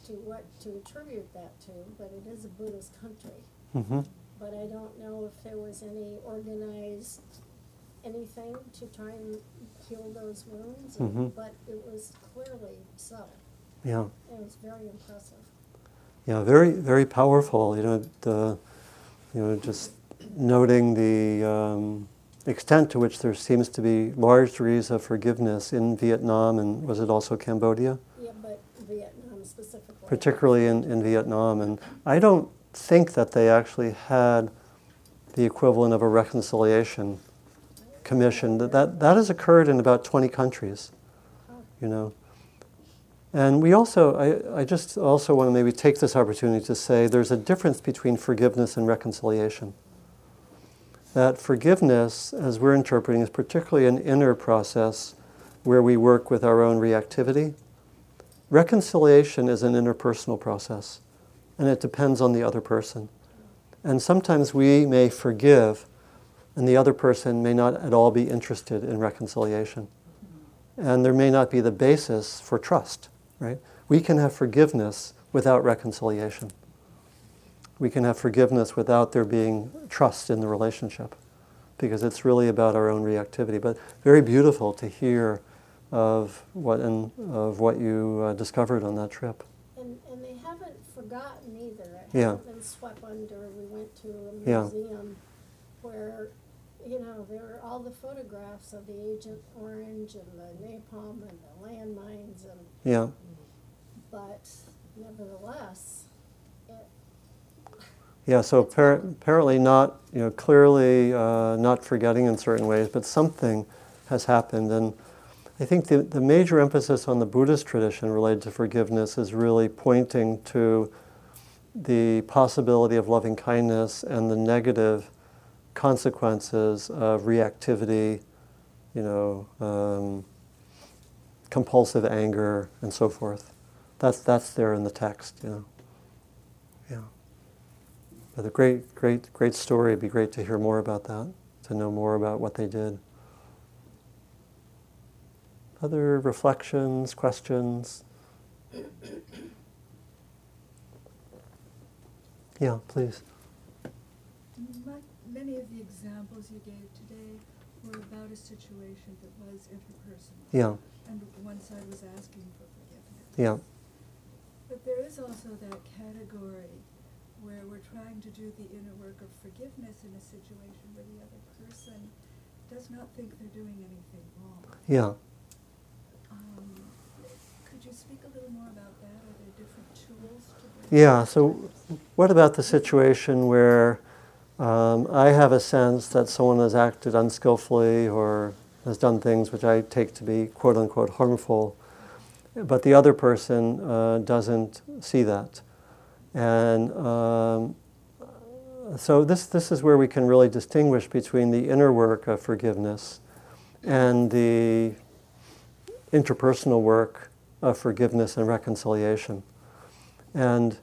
to what to attribute that to, but it is a Buddhist country. Mm-hmm. But I don't know if there was any organized anything to try and heal those wounds, but it was clearly so. Yeah, it was very impressive. Yeah, very, very powerful. You know, just noting the extent to which there seems to be large degrees of forgiveness in Vietnam, and was it also Cambodia? Yeah, but Vietnam specifically. Particularly in Vietnam, and I don't think that they actually had the equivalent of a reconciliation commission. That has occurred in about 20 countries, you know. And we also, I just also want to maybe take this opportunity to say there's a difference between forgiveness and reconciliation. That forgiveness, as we're interpreting, is particularly an inner process where we work with our own reactivity. Reconciliation is an interpersonal process, and it depends on the other person. And sometimes we may forgive, and the other person may not at all be interested in reconciliation. And there may not be the basis for trust, right? We can have forgiveness without reconciliation. We can have forgiveness without there being trust in the relationship, because it's really about our own reactivity. But very beautiful to hear of what you discovered on that trip. And they haven't forgotten either. It hasn't been swept under. We went to a museum where, you know, there were all the photographs of the Agent Orange and the napalm and the landmines, and but nevertheless, So apparently not, you know, clearly not forgetting in certain ways, but something has happened. And I think the major emphasis on the Buddhist tradition related to forgiveness is really pointing to the possibility of loving kindness and the negative consequences of reactivity, you know, compulsive anger, and so forth. That's there in the text, you know. Yeah. But a great story. It'd be great to hear more about that, to know more about what they did. Other reflections, questions? Yeah, please. Many of the examples you gave today were about a situation that was interpersonal. Yeah. And one side was asking for forgiveness. Yeah. But there is also that category where we're trying to do the inner work of forgiveness in a situation where the other person does not think they're doing anything wrong. Yeah. Could you speak a little more about that? Are there different tools to do? Yeah, so what about the situation where I have a sense that someone has acted unskillfully or has done things which I take to be quote-unquote harmful, but the other person doesn't see that. And so this is where we can really distinguish between the inner work of forgiveness and the interpersonal work of forgiveness and reconciliation. And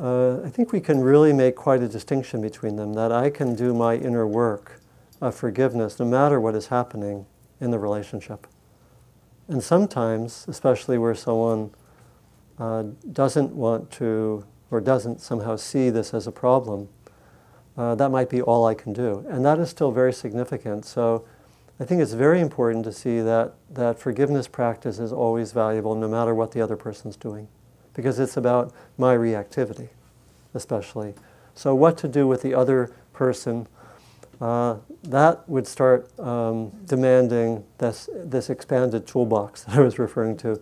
I think we can really make quite a distinction between them, that I can do my inner work of forgiveness no matter what is happening in the relationship. And sometimes, especially where someone doesn't want to or doesn't somehow see this as a problem, that might be all I can do. And that is still very significant. So I think it's very important to see that, forgiveness practice is always valuable no matter what the other person's doing, because it's about my reactivity, especially. So what to do with the other person, that would start demanding this expanded toolbox that I was referring to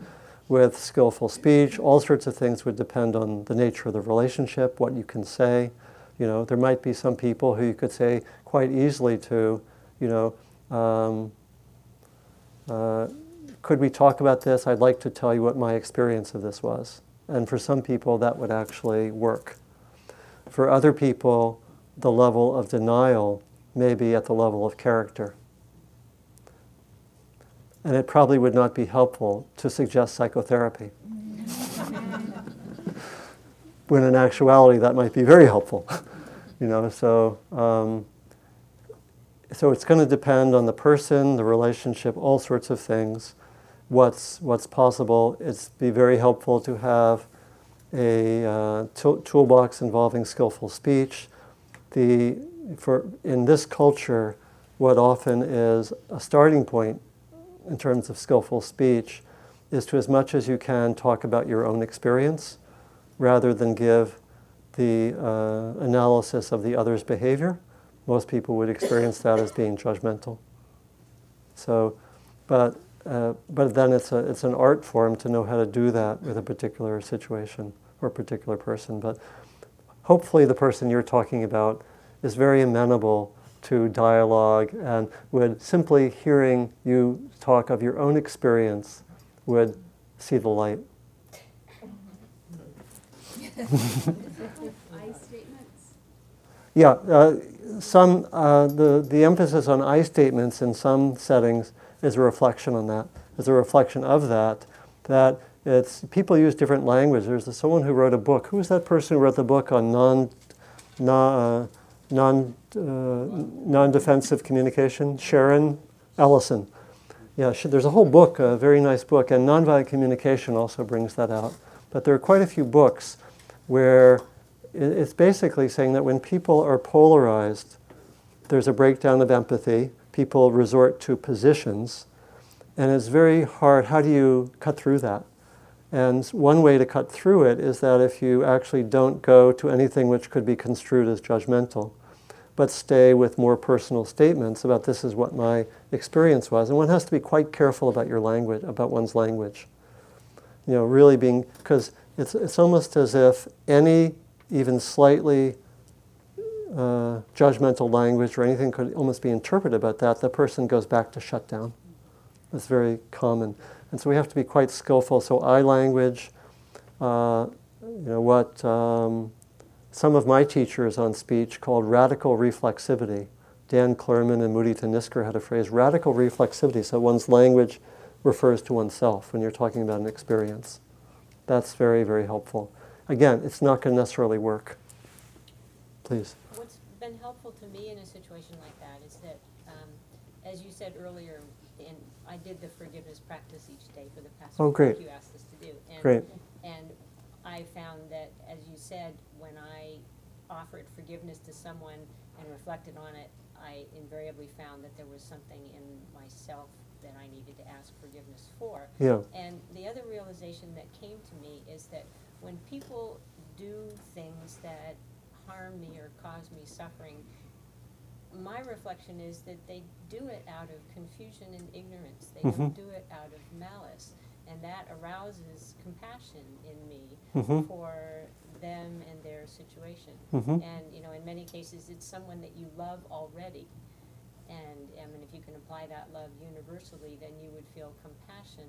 with skillful speech. All sorts of things would depend on the nature of the relationship, what you can say. You know, there might be some people who you could say quite easily to, you know, could we talk about this? I'd like to tell you what my experience of this was. And for some people, that would actually work. For other people, the level of denial may be at the level of character. And it probably would not be helpful to suggest psychotherapy, when in actuality, that might be very helpful. You know, so, so it's going to depend on the person, the relationship, all sorts of things. What's possible. It's be very helpful to have a toolbox involving skillful speech. In this culture, what often is a starting point in terms of skillful speech is to, as much as you can, talk about your own experience rather than give the analysis of the other's behavior. Most people would experience that as being judgmental. So, but then it's an art form to know how to do that with a particular situation or a particular person. But hopefully the person you're talking about is very amenable to dialogue and would simply hearing you talk of your own experience would see the light. I statements? Yeah, the emphasis on I statements in some settings is a reflection on that. It's a reflection of that, that it's, people use different language. There's someone who wrote a book. Who was that person who wrote the book on non-defensive communication? Sharon Ellison. Yeah, there's a whole book, a very nice book, and Nonviolent Communication also brings that out. But there are quite a few books where it's basically saying that when people are polarized, there's a breakdown of empathy. People resort to positions, and it's very hard. How do you cut through that? And one way to cut through it is that if you actually don't go to anything which could be construed as judgmental, but stay with more personal statements about this is what my experience was. And one has to be quite careful about your language, about one's language. You know, really being, because it's almost as if any even slightly judgmental language or anything could almost be interpreted about that, the person goes back to shutdown. That's very common. And so we have to be quite skillful. So I language, you know, what some of my teachers on speech called radical reflexivity. Dan Klerman and Mudita Nisker had a phrase, radical reflexivity. So one's language refers to oneself when you're talking about an experience. That's very, very helpful. Again, it's not going to necessarily work. Please. What's been helpful to me in a situation like that is that, as you said earlier, and I did the forgiveness practice each day for the past week you asked us to do. And, and I found that, as you said, when I offered forgiveness to someone and reflected on it, I invariably found that there was something in myself that I needed to ask forgiveness for. Yeah. And the other realization that came to me is that when people do things that harm me or cause me suffering, my reflection is that they do it out of confusion and ignorance. They don't do it out of malice. And that arouses compassion in me for them and their situation. And, you know, in many cases, it's someone that you love already. And, I mean, if you can apply that love universally, then you would feel compassion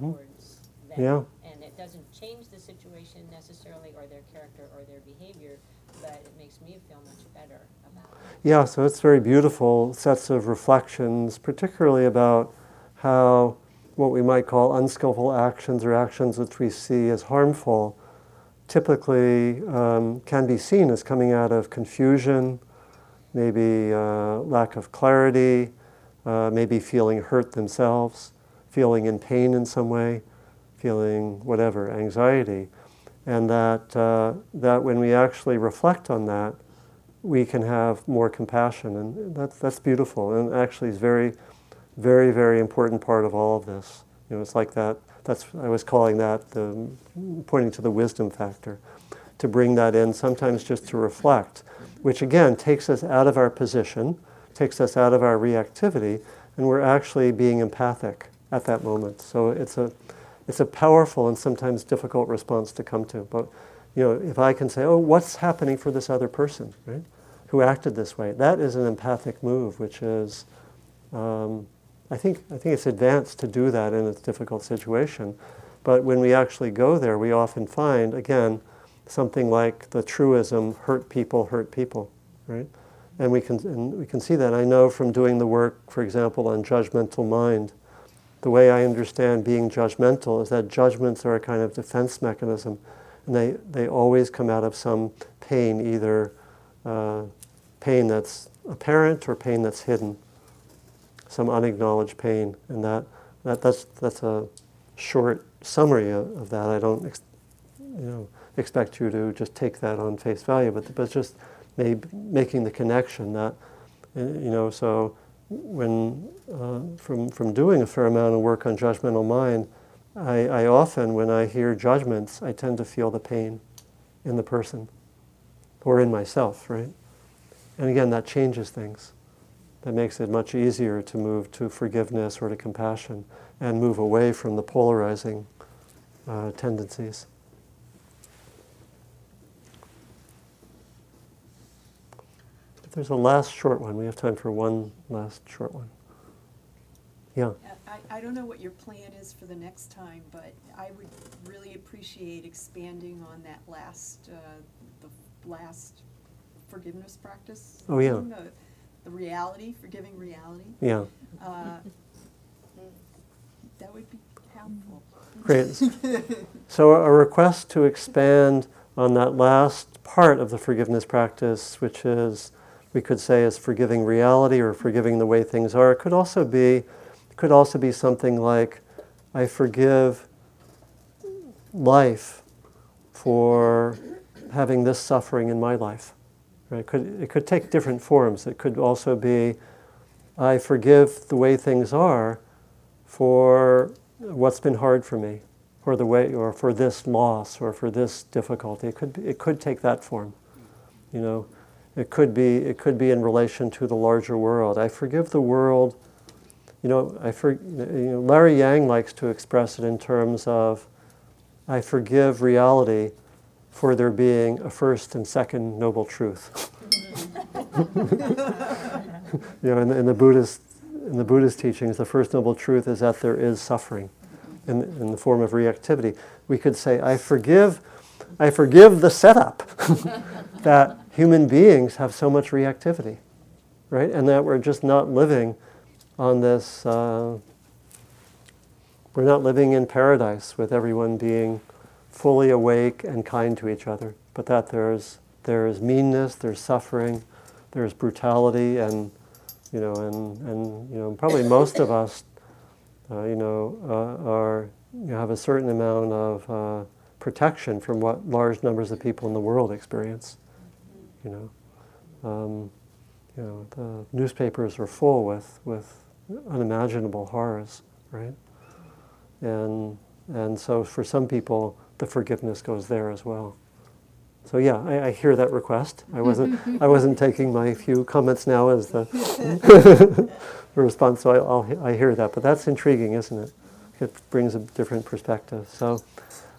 towards them. And it doesn't change the situation necessarily or their character or their behavior, but it makes me feel much better about it. Yeah, so it's very beautiful sets of reflections, particularly about how what we might call unskillful actions or actions which we see as harmful typically can be seen as coming out of confusion, maybe lack of clarity, maybe feeling hurt themselves, feeling in pain in some way, feeling whatever, anxiety. And that, that when we actually reflect on that, we can have more compassion. And that's beautiful. And actually it's very, very, very important part of all of this. You know, it's like that, that's, I was calling that, the, pointing to the wisdom factor, to bring that in, sometimes just to reflect, which again takes us out of our position, takes us out of our reactivity, and we're actually being empathic at that moment. So it's a powerful and sometimes difficult response to come to. But you know, if I can say, oh, what's happening for this other person, right, who acted this way? That is an empathic move, which is, I think it's advanced to do that in a difficult situation. But when we actually go there, we often find, again, something like the truism, hurt people, right? And we can see that. I know from doing the work, for example, on judgmental mind, the way I understand being judgmental is that judgments are a kind of defense mechanism, and they always come out of some pain, either pain that's apparent or pain that's hidden, some unacknowledged pain. And that's a short summary of that. I don't expect you to just take that on face value, but just maybe making the connection that, you know, so when from doing a fair amount of work on judgmental mind, I often, when I hear judgments, I tend to feel the pain in the person or in myself, right? And again, that changes things. That makes it much easier to move to forgiveness or to compassion and move away from the polarizing tendencies. There's a last short one. We have time for one last short one. Yeah. I don't know what your plan is for the next time, but I would really appreciate expanding on that last, the last forgiveness practice. Oh yeah. The reality, forgiving reality. Yeah. That would be helpful. Great. So a request to expand on that last part of the forgiveness practice, which is, we could say, is forgiving reality or forgiving the way things are. It could also be something like, I forgive life for having this suffering in my life. Right? It could take different forms. It could also be, I forgive the way things are for what's been hard for me, or the way, or for this loss, or for this difficulty. It could take that form, you know. It could be in relation to the larger world. I forgive the world. You know, Larry Yang likes to express it in terms of, I forgive reality for there being a first and second noble truth. You know, in the Buddhist teachings, the first noble truth is that there is suffering in the form of reactivity. We could say, I forgive I forgive the setup that human beings have so much reactivity, right? And that we're just not living on this, we're not living in paradise with everyone being fully awake and kind to each other, but that there's meanness, there's suffering, there's brutality, and you know, probably most of us, have a certain amount of protection from what large numbers of people in the world experience. The newspapers are full with unimaginable horrors, right? And so for some people, the forgiveness goes there as well. So yeah, I hear that request. I wasn't taking my few comments now as the response. So I hear that, but that's intriguing, isn't it? It brings a different perspective. So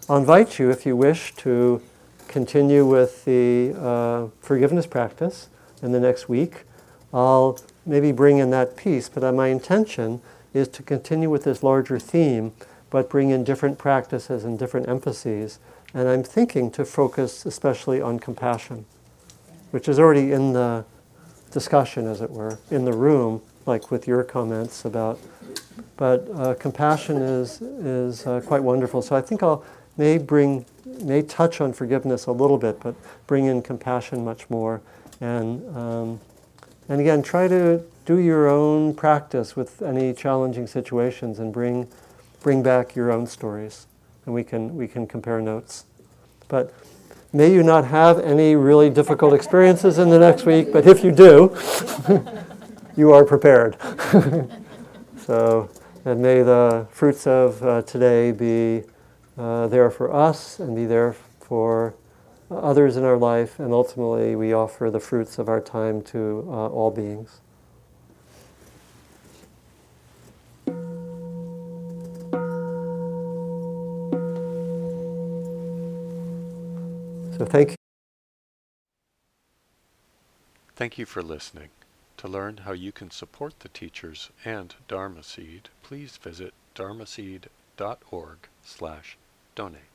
I'll invite you, if you wish, to continue with the forgiveness practice in the next week. I'll maybe bring in that piece, but my intention is to continue with this larger theme, but bring in different practices and different emphases. And I'm thinking to focus especially on compassion, which is already in the discussion, as it were, in the room, like with your comments about. But compassion is quite wonderful. So I think I'll may touch on forgiveness a little bit, but bring in compassion much more. And again, try to do your own practice with any challenging situations and bring back your own stories, and we can compare notes. But may you not have any really difficult experiences in the next week, but if you do, you are prepared. So, and may the fruits of today be there for us and be there for others in our life, and ultimately we offer the fruits of our time to all beings. So thank you. Thank you for listening. To learn how you can support the teachers and Dharma Seed, please visit dharmaseed.org/donate.